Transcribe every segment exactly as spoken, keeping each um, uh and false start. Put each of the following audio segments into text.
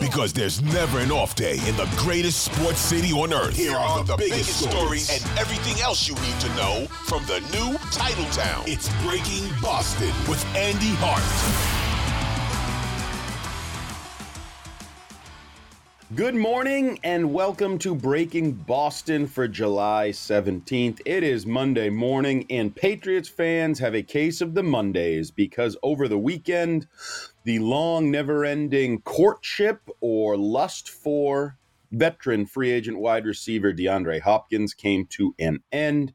Because there's never an off day in the greatest sports city on earth. Here are the biggest stories and everything else you need to know from the new title town. It's Breaking Boston with Andy Hart. Good morning and welcome to Breaking Boston for July seventeenth. It is Monday morning and Patriots fans have a case of the Mondays because over the weekend, the long, never-ending courtship or lust for veteran free agent wide receiver DeAndre Hopkins came to an end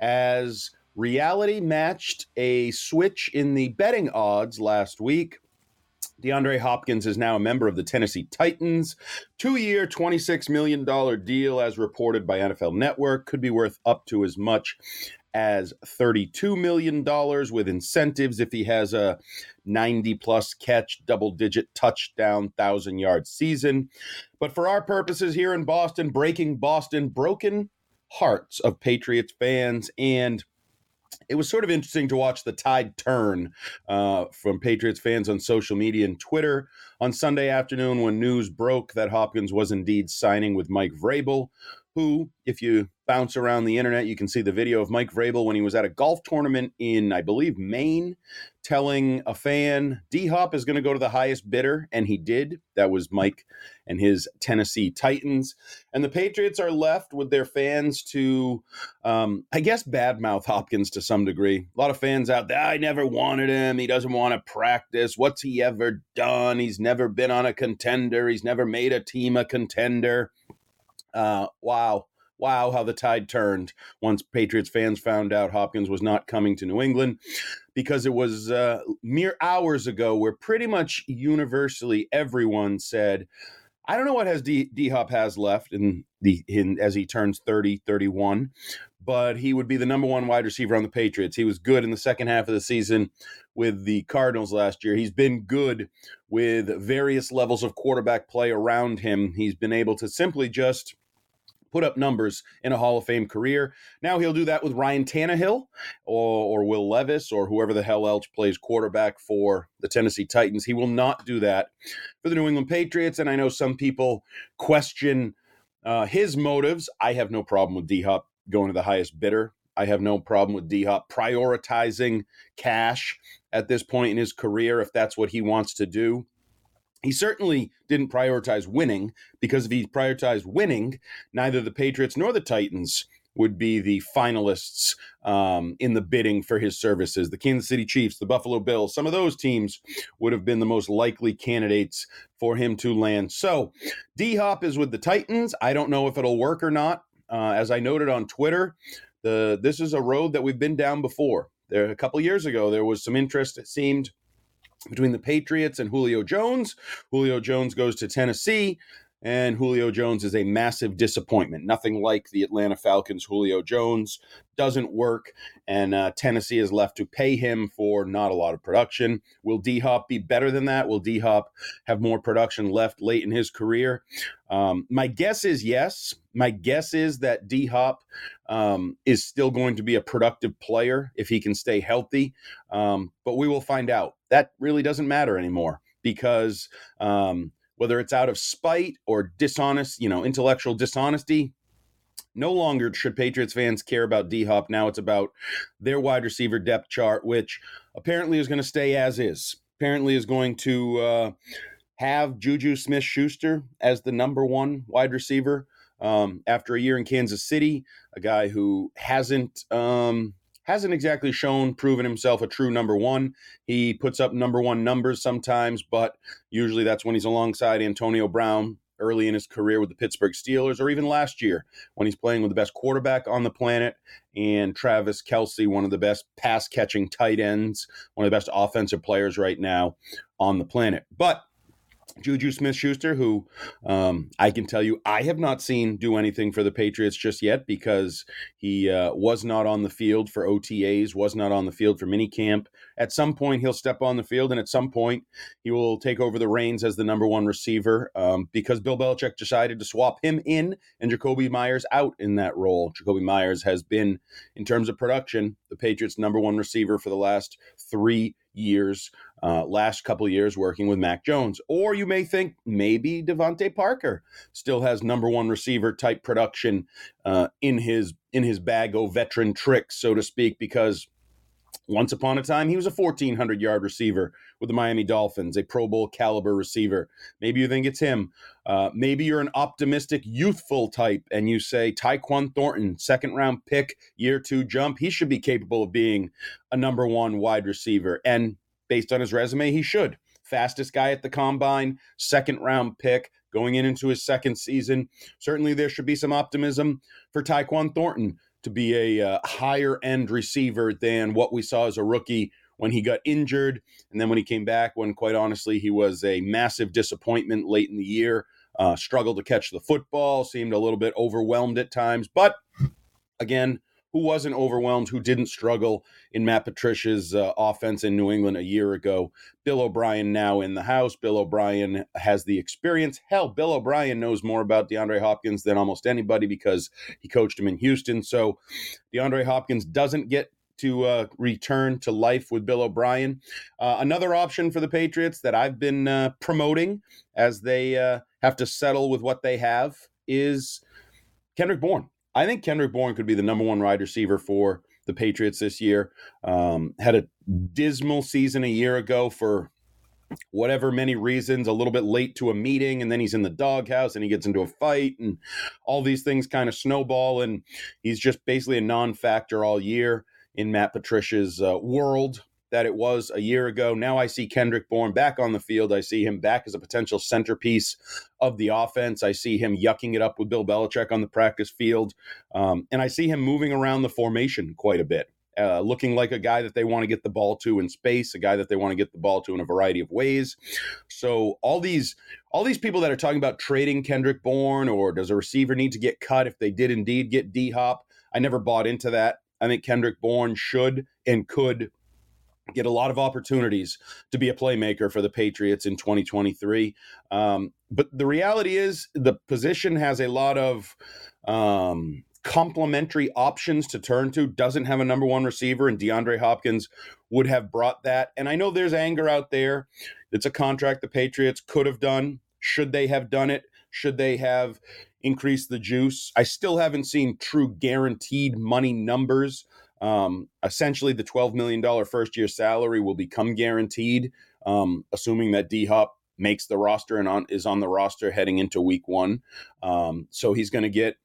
as reality matched a switch in the betting odds last week. DeAndre Hopkins is now a member of the Tennessee Titans. Two-year, twenty-six million dollars deal, as reported by N F L Network, could be worth up to as much as thirty-two million dollars with incentives if he has a ninety-plus catch, double-digit touchdown, thousand-yard season. But for our purposes here in Boston, Breaking Boston, broken hearts of Patriots fans. And it was sort of interesting to watch the tide turn uh, from Patriots fans on social media and Twitter on Sunday afternoon when news broke that Hopkins was indeed signing with Mike Vrabel, who, if you bounce around the internet, you can see the video of Mike Vrabel when he was at a golf tournament in, I believe, Maine, telling a fan, D-Hop is going to go to the highest bidder, and he did. That was Mike and his Tennessee Titans. And the Patriots are left with their fans to, um, I guess, badmouth Hopkins to some degree. A lot of fans out there, I never wanted him. He doesn't want to practice. What's he ever done? He's never been on a contender. He's never made a team a contender. Uh, wow. Wow, how the tide turned once Patriots fans found out Hopkins was not coming to New England, because it was uh, mere hours ago where pretty much universally everyone said, I don't know what has D- D-Hop has left in the in as he turns thirty, thirty-one, but he would be the number one wide receiver on the Patriots. He was good in the second half of the season with the Cardinals last year. He's been good with various levels of quarterback play around him. He's been able to simply just put up numbers in a Hall of Fame career. Now he'll do that with Ryan Tannehill or, or Will Levis or whoever the hell else plays quarterback for the Tennessee Titans. He will not do that for the New England Patriots. And I know some people question uh, his motives. I have no problem with D-Hop going to the highest bidder. I have no problem with D-Hop prioritizing cash at this point in his career if that's what he wants to do. He certainly didn't prioritize winning, because if he prioritized winning, neither the Patriots nor the Titans would be the finalists um, in the bidding for his services. The Kansas City Chiefs, the Buffalo Bills, some of those teams would have been the most likely candidates for him to land. So D-Hop is with the Titans. I don't know if it'll work or not. Uh, as I noted on Twitter, the this is a road that we've been down before. There, a couple years ago, there was some interest, it seemed, between the Patriots and Julio Jones. Julio Jones goes to Tennessee, and Julio Jones is a massive disappointment. Nothing like the Atlanta Falcons. Julio Jones doesn't work, and uh, Tennessee is left to pay him for not a lot of production. Will D-Hop be better than that? Will D-Hop have more production left late in his career? Um, my guess is yes. My guess is that D-Hop um, is still going to be a productive player if he can stay healthy, um, but we will find out. That really doesn't matter anymore, because um, whether it's out of spite or dishonest, you know, intellectual dishonesty, No longer should Patriots fans care about D-Hop. Now it's about their wide receiver depth chart, which apparently is going to stay as is. Apparently is going to uh, have JuJu Smith-Schuster as the number one wide receiver um, after a year in Kansas City, a guy who hasn't um, hasn't exactly shown, proven himself a true number one. He puts up number one numbers sometimes, but usually that's when he's alongside Antonio Brown early in his career with the Pittsburgh Steelers, or even last year when he's playing with the best quarterback on the planet and Travis Kelce, one of the best pass-catching tight ends, one of the best offensive players right now on the planet. But JuJu Smith-Schuster, who um, I can tell you I have not seen do anything for the Patriots just yet, because he uh, was not on the field for O T As, was not on the field for minicamp. At some point, he'll step on the field, and at some point, he will take over the reins as the number one receiver um, because Bill Belichick decided to swap him in and Jacoby Myers out in that role. Jacoby Myers has been, in terms of production, the Patriots' number one receiver for the last three years, uh, last couple years working with Mac Jones. Or you may think maybe DeVante Parker still has number one receiver type production uh, in his in his bag of veteran tricks, so to speak, because once upon a time, he was a fourteen hundred yard receiver with the Miami Dolphins, a Pro Bowl caliber receiver. Maybe you think it's him. Uh, maybe you're an optimistic, youthful type, and you say Tyquan Thornton, second round pick, year two jump. He should be capable of being a number one wide receiver. And based on his resume, he should. Fastest guy at the combine, second round pick, going in into his second season. Certainly there should be some optimism for Tyquan Thornton to be a uh, higher-end receiver than what we saw as a rookie when he got injured. And then when he came back, when, quite honestly, he was a massive disappointment late in the year, uh, struggled to catch the football, seemed a little bit overwhelmed at times. But, again, who wasn't overwhelmed, who didn't struggle in Matt Patricia's uh, offense in New England a year ago? Bill O'Brien now in the house. Bill O'Brien has the experience. Hell, Bill O'Brien knows more about DeAndre Hopkins than almost anybody because he coached him in Houston. So DeAndre Hopkins doesn't get to uh, return to life with Bill O'Brien. Uh, another option for the Patriots that I've been uh, promoting as they uh, have to settle with what they have is Kendrick Bourne. I think Kendrick Bourne could be the number one wide receiver for the Patriots this year. Um, had a dismal season a year ago for whatever many reasons, a little bit late to a meeting, and then he's in the doghouse and he gets into a fight, and all these things kind of snowball, and he's just basically a non-factor all year in Matt Patricia's uh, world that it was a year ago. Now I see Kendrick Bourne back on the field. I see him back as a potential centerpiece of the offense. I see him yucking it up with Bill Belichick on the practice field. Um, and I see him moving around the formation quite a bit, uh, looking like a guy that they want to get the ball to in space, a guy that they want to get the ball to in a variety of ways. So all these, all these people that are talking about trading Kendrick Bourne, or does a receiver need to get cut if they did indeed get D-Hop, I never bought into that. I think Kendrick Bourne should and could get a lot of opportunities to be a playmaker for the Patriots in twenty twenty-three. Um, but the reality is the position has a lot of um, complementary options to turn to, doesn't have a number one receiver, and DeAndre Hopkins would have brought that. And I know there's anger out there. It's a contract the Patriots could have done. Should they have done it? Should they have increased the juice? I still haven't seen true guaranteed money numbers. Um, essentially the twelve million dollars first year salary will become guaranteed, um, assuming that D-Hop makes the roster and on, is on the roster heading into week one. Um, so he's going to get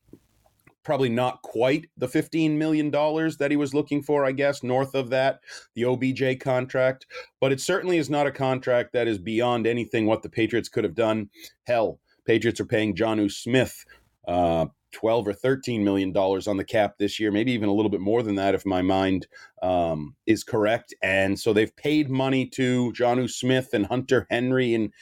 probably not quite the fifteen million dollars that he was looking for, I guess, north of that, the O B J contract, but it certainly is not a contract that is beyond anything what the Patriots could have done. Hell, Patriots are paying Jonnu Smith, uh, twelve or thirteen million dollars on the cap this year, maybe even a little bit more than that if my mind um, is correct. And so they've paid money to Jonnu Smith and Hunter Henry and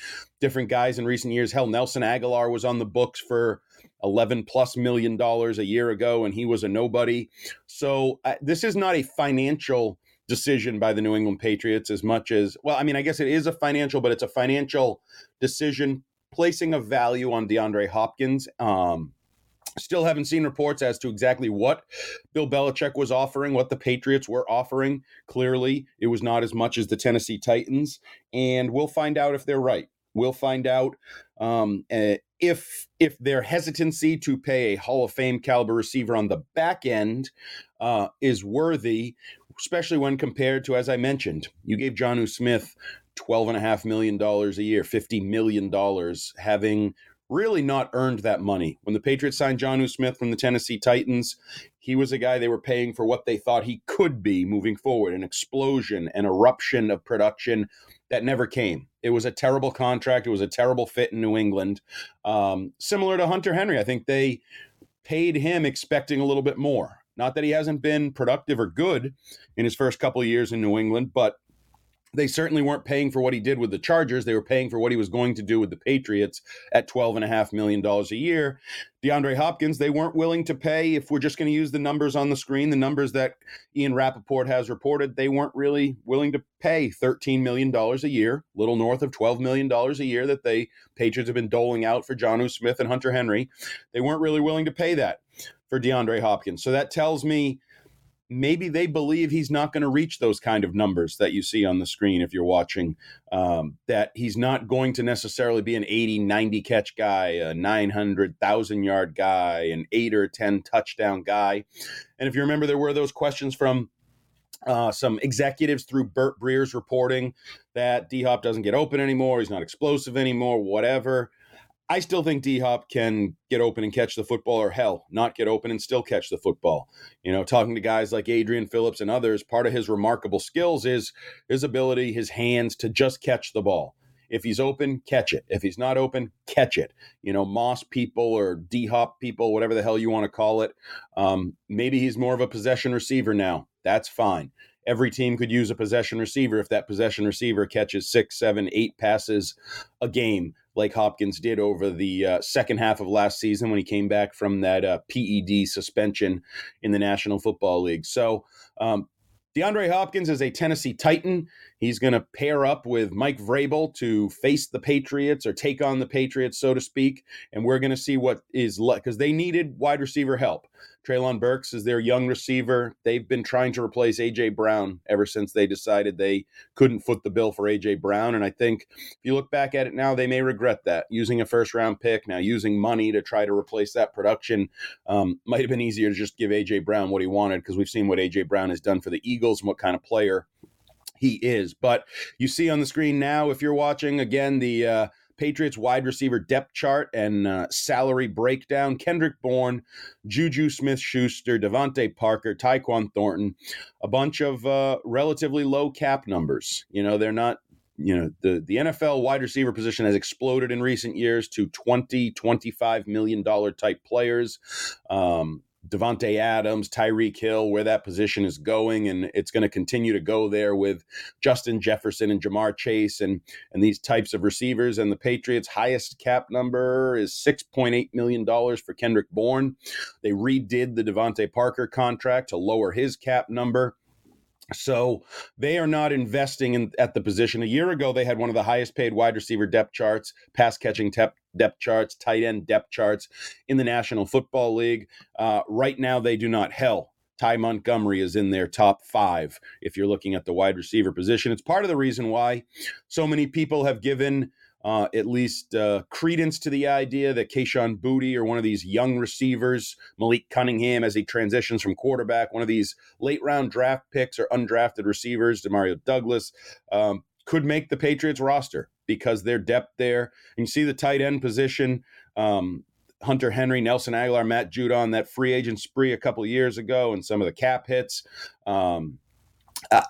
different guys in recent years. Hell, Nelson Agholor was on the books for eleven plus million dollars a year ago, and he was a nobody. So uh, this is not a financial decision by the New England Patriots as much as, well, I mean, I guess it is a financial, but it's a financial decision placing a value on DeAndre Hopkins. Um, Still haven't seen reports as to exactly what Bill Belichick was offering, what the Patriots were offering. Clearly, it was not as much as the Tennessee Titans, and we'll find out if they're right. We'll find out. Um, if if their hesitancy to pay a Hall of Fame caliber receiver on the back end uh, is worthy, especially when compared to, as I mentioned, you gave Jonnu Smith twelve point five million dollars a year, fifty million dollars, having really not earned that money. When the Patriots signed Jonnu Smith from the Tennessee Titans, he was a guy they were paying for what they thought he could be moving forward, an explosion, an eruption of production that never came. It was a terrible contract. It was a terrible fit in New England. Um, similar to Hunter Henry, I think they paid him expecting a little bit more. Not that he hasn't been productive or good in his first couple of years in New England, but they certainly weren't paying for what he did with the Chargers. They were paying for what he was going to do with the Patriots at twelve point five million dollars a year. DeAndre Hopkins, they weren't willing to pay. If we're just going to use the numbers on the screen, the numbers that Ian Rappaport has reported, they weren't really willing to pay thirteen million dollars a year, a little north of twelve million dollars a year that the Patriots have been doling out for Jonnu Smith and Hunter Henry. They weren't really willing to pay that for DeAndre Hopkins. So that tells me maybe they believe he's not going to reach those kind of numbers that you see on the screen if you're watching, um, that he's not going to necessarily be an eighty, ninety catch guy, a nine hundred thousand yard guy, an eight or ten touchdown guy. And if you remember, there were those questions from uh, some executives through Bert Breer's reporting that D-Hop doesn't get open anymore, he's not explosive anymore, whatever. I still think D-Hop can get open and catch the football, or hell, not get open and still catch the football. You know, talking to guys like Adrian Phillips and others, part of his remarkable skills is his ability, his hands to just catch the ball. If he's open, catch it. If he's not open, catch it. You know, Moss people or D-Hop people, whatever the hell you want to call it. Um, maybe he's more of a possession receiver now. That's fine. Every team could use a possession receiver if that possession receiver catches six, seven, eight passes a game, like Hopkins did over the uh, second half of last season when he came back from that uh, P E D suspension in the National Football League. So um, DeAndre Hopkins is a Tennessee Titan. He's going to pair up with Mike Vrabel to face the Patriots, or take on the Patriots, so to speak. And we're going to see what is left, because they needed wide receiver help. Treylon Burks is their young receiver. They've been trying to replace A J. Brown ever since they decided they couldn't foot the bill for A J. Brown. And I think if you look back at it now, they may regret that. Using a first-round pick, now using money to try to replace that production, um, might have been easier to just give A J. Brown what he wanted, because we've seen what A J. Brown has done for the Eagles and what kind of player he is. But you see on the screen now, if you're watching, again, the uh, Patriots wide receiver depth chart and uh, salary breakdown. Kendrick Bourne, JuJu Smith-Schuster, DeVante Parker, Tyquan Thornton, a bunch of uh, relatively low cap numbers. You know, they're not, you know, the, the N F L wide receiver position has exploded in recent years to twenty, twenty-five million dollars type players. Um, Devontae Adams, Tyreek Hill, where that position is going, and it's going to continue to go there with Justin Jefferson and Ja'Marr Chase and and these types of receivers. And the Patriots' highest cap number is six point eight million dollars for Kendrick Bourne. They redid the DeVante Parker contract to lower his cap number. So they are not investing in at the position. A year ago, they had one of the highest paid wide receiver depth charts, pass catching depth, depth charts, tight end depth charts in the National Football League. Uh, right now, they do not. Hell, Ty Montgomery is in their top five if you're looking at the wide receiver position. It's part of the reason why so many people have given Uh, at least uh, credence to the idea that Kayshon Boutte, or one of these young receivers, Malik Cunningham as he transitions from quarterback, one of these late-round draft picks or undrafted receivers, Demario Douglas, um, could make the Patriots roster because their depth there. And you see the tight end position, um, Hunter Henry, Nelson Agholor, Matt Judon, that free agent spree a couple of years ago, and some of the cap hits. Um, I-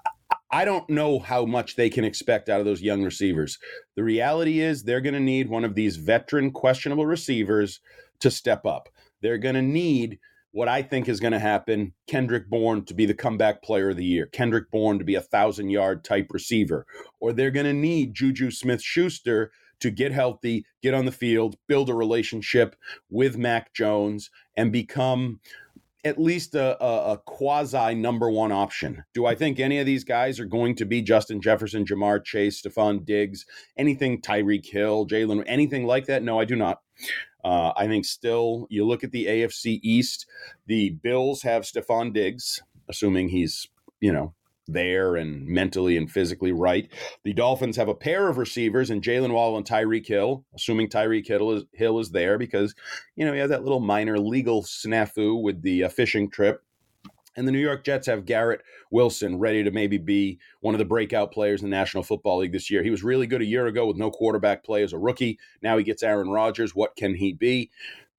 I don't know how much they can expect out of those young receivers. The reality is they're going to need one of these veteran, questionable receivers to step up. They're going to need what I think is going to happen, Kendrick Bourne to be the comeback player of the year, Kendrick Bourne to be a thousand-yard type receiver, or they're going to need JuJu Smith-Schuster to get healthy, get on the field, build a relationship with Mac Jones, and become at least a, a, a quasi number one option. Do I think any of these guys are going to be Justin Jefferson, Ja'Marr Chase, Stephon Diggs, anything Tyreek Hill, Jalen, anything like that? No, I do not. Uh, I think still you look at the A F C East, the Bills have Stephon Diggs, assuming he's, you know, there and mentally and physically right. The Dolphins have a pair of receivers in Jaylen Waddle and Tyreek Hill, assuming Tyreek Hill is, Hill is there because, you know, he had that little minor legal snafu with the uh, fishing trip. And the New York Jets have Garrett Wilson ready to maybe be one of the breakout players in the National Football League this year. He was really good a year ago with no quarterback play as a rookie. Now he gets Aaron Rodgers. What can he be?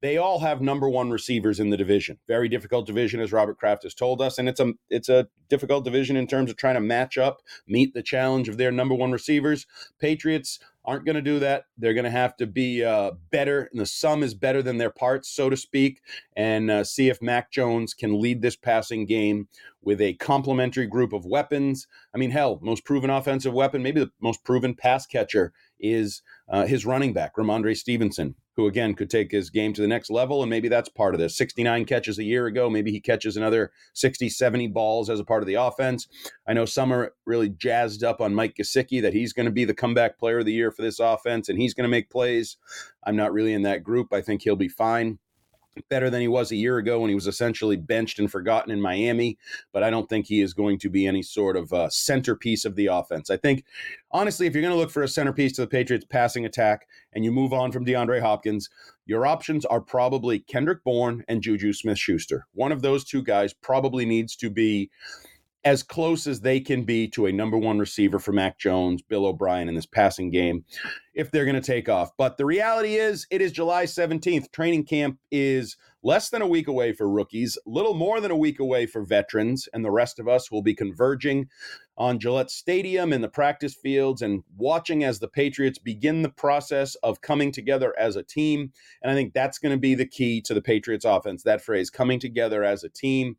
They all have number one receivers in the division. Very difficult division, as Robert Kraft has told us. And it's a it's a difficult division in terms of trying to match up, meet the challenge of their number one receivers. Patriots aren't going to do that. They're going to have to be uh, better. And the sum is better than their parts, so to speak, and uh, see if Mac Jones can lead this passing game with a complementary group of weapons. I mean, hell, most proven offensive weapon, maybe the most proven pass catcher is uh, his running back, Ramondre Stevenson, who, again, could take his game to the next level. And maybe that's part of this. sixty-nine catches a year ago. Maybe he catches another sixty, seventy balls as a part of the offense. I know some are really jazzed up on Mike Gesicki, that he's going to be the comeback player of the year for this offense, and he's going to make plays. I'm not really in that group. I think he'll be fine. Better than he was a year ago when he was essentially benched and forgotten in Miami, but I don't think he is going to be any sort of uh, centerpiece of the offense. I think, honestly, if you're going to look for a centerpiece to the Patriots' passing attack and you move on from DeAndre Hopkins, your options are probably Kendrick Bourne and JuJu Smith-Schuster. One of those two guys probably needs to be as close as they can be to a number one receiver for Mac Jones, Bill O'Brien in this passing game, if they're going to take off. But the reality is it is July seventeenth. Training camp is less than a week away for rookies, little more than a week away for veterans, and the rest of us will be converging on Gillette Stadium and the practice fields and watching as the Patriots begin the process of coming together as a team. And I think that's going to be the key to the Patriots offense, that phrase, coming together as a team.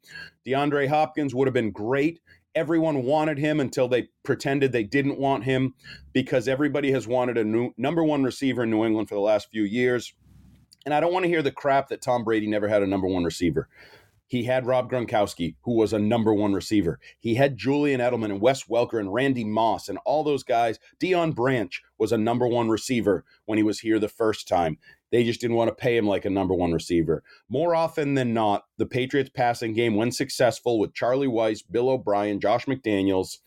DeAndre Hopkins would have been great. Everyone wanted him until they pretended they didn't want him, because everybody has wanted a new number one receiver in New England for the last few years. And I don't want to hear the crap that Tom Brady never had a number one receiver. He had Rob Gronkowski, who was a number one receiver. He had Julian Edelman and Wes Welker and Randy Moss and all those guys. Deion Branch was a number one receiver when he was here the first time. They just didn't want to pay him like a number one receiver. More often than not, the Patriots passing game, when successful with Charlie Weiss, Bill O'Brien, Josh McDaniels,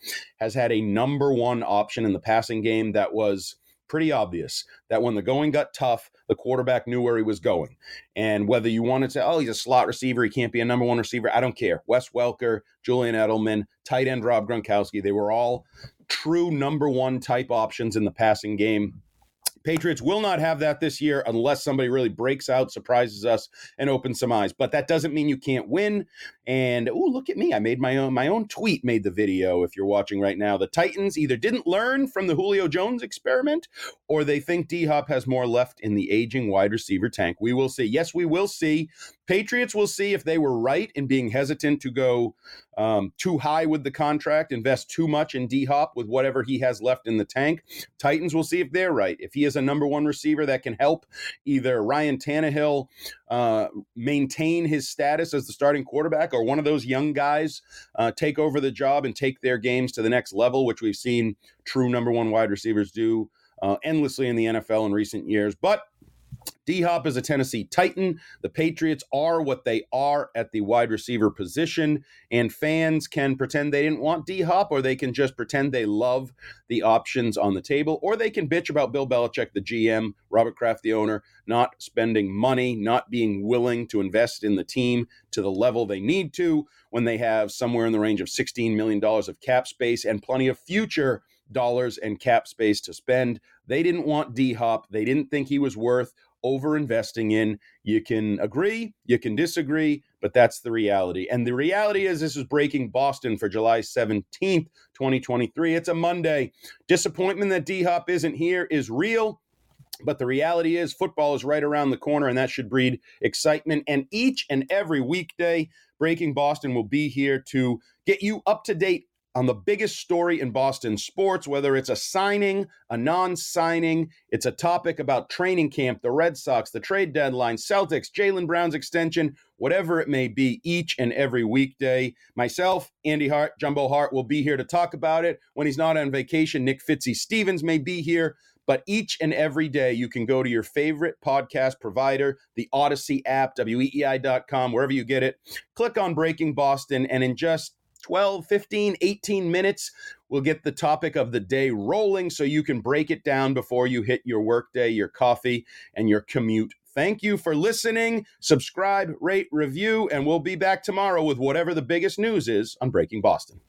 has had a number one option in the passing game that was pretty obvious, that when the going got tough, the quarterback knew where he was going. And whether you wanted to say, oh, he's a slot receiver, he can't be a number one receiver, I don't care. Wes Welker, Julian Edelman, tight end Rob Gronkowski, they were all true number one type options in the passing game. Patriots will not have that this year unless somebody really breaks out, surprises us, and opens some eyes. But that doesn't mean you can't win. And, oh, look at me. I made my own my own tweet, made the video if you're watching right now. The Titans either didn't learn from the Julio Jones experiment, or they think D-Hop has more left in the aging wide receiver tank. We will see. Yes, we will see. Patriots will see if they were right in being hesitant to go um, too high with the contract, invest too much in D-Hop with whatever he has left in the tank. Titans will see if they're right. If he is a number one receiver that can help either Ryan Tannehill uh, maintain his status as the starting quarterback, or one of those young guys uh, take over the job and take their games to the next level, which we've seen true number one wide receivers do uh, endlessly in the N F L in recent years. But D-Hop is a Tennessee Titan. The Patriots are what they are at the wide receiver position, and fans can pretend they didn't want D-Hop, or they can just pretend they love the options on the table, or they can bitch about Bill Belichick, the G M, Robert Kraft, the owner, not spending money, not being willing to invest in the team to the level they need to when they have somewhere in the range of sixteen million dollars of cap space and plenty of future dollars and cap space to spend. They didn't want D-Hop. They didn't think he was worth over-investing in. You can agree, you can disagree, but that's the reality. And the reality is this is Breaking Boston for July seventeenth, twenty twenty-three. It's a Monday. Disappointment that D-Hop isn't here is real, but the reality is football is right around the corner, and that should breed excitement. And each and every weekday, Breaking Boston will be here to get you up to date on the biggest story in Boston sports, whether it's a signing, a non-signing, it's a topic about training camp, the Red Sox, the trade deadline, Celtics, Jaylen Brown's extension, whatever it may be, each and every weekday. Myself, Andy Hart, Jumbo Hart will be here to talk about it. When he's not on vacation, Nick Fitzy-Stevens may be here. But each and every day, you can go to your favorite podcast provider, the Odyssey app, W E E I dot com, wherever you get it. Click on Breaking Boston, and in just twelve, fifteen, eighteen minutes. We'll get the topic of the day rolling so you can break it down before you hit your workday, your coffee, and your commute. Thank you for listening. Subscribe, rate, review, and we'll be back tomorrow with whatever the biggest news is on Breaking Boston.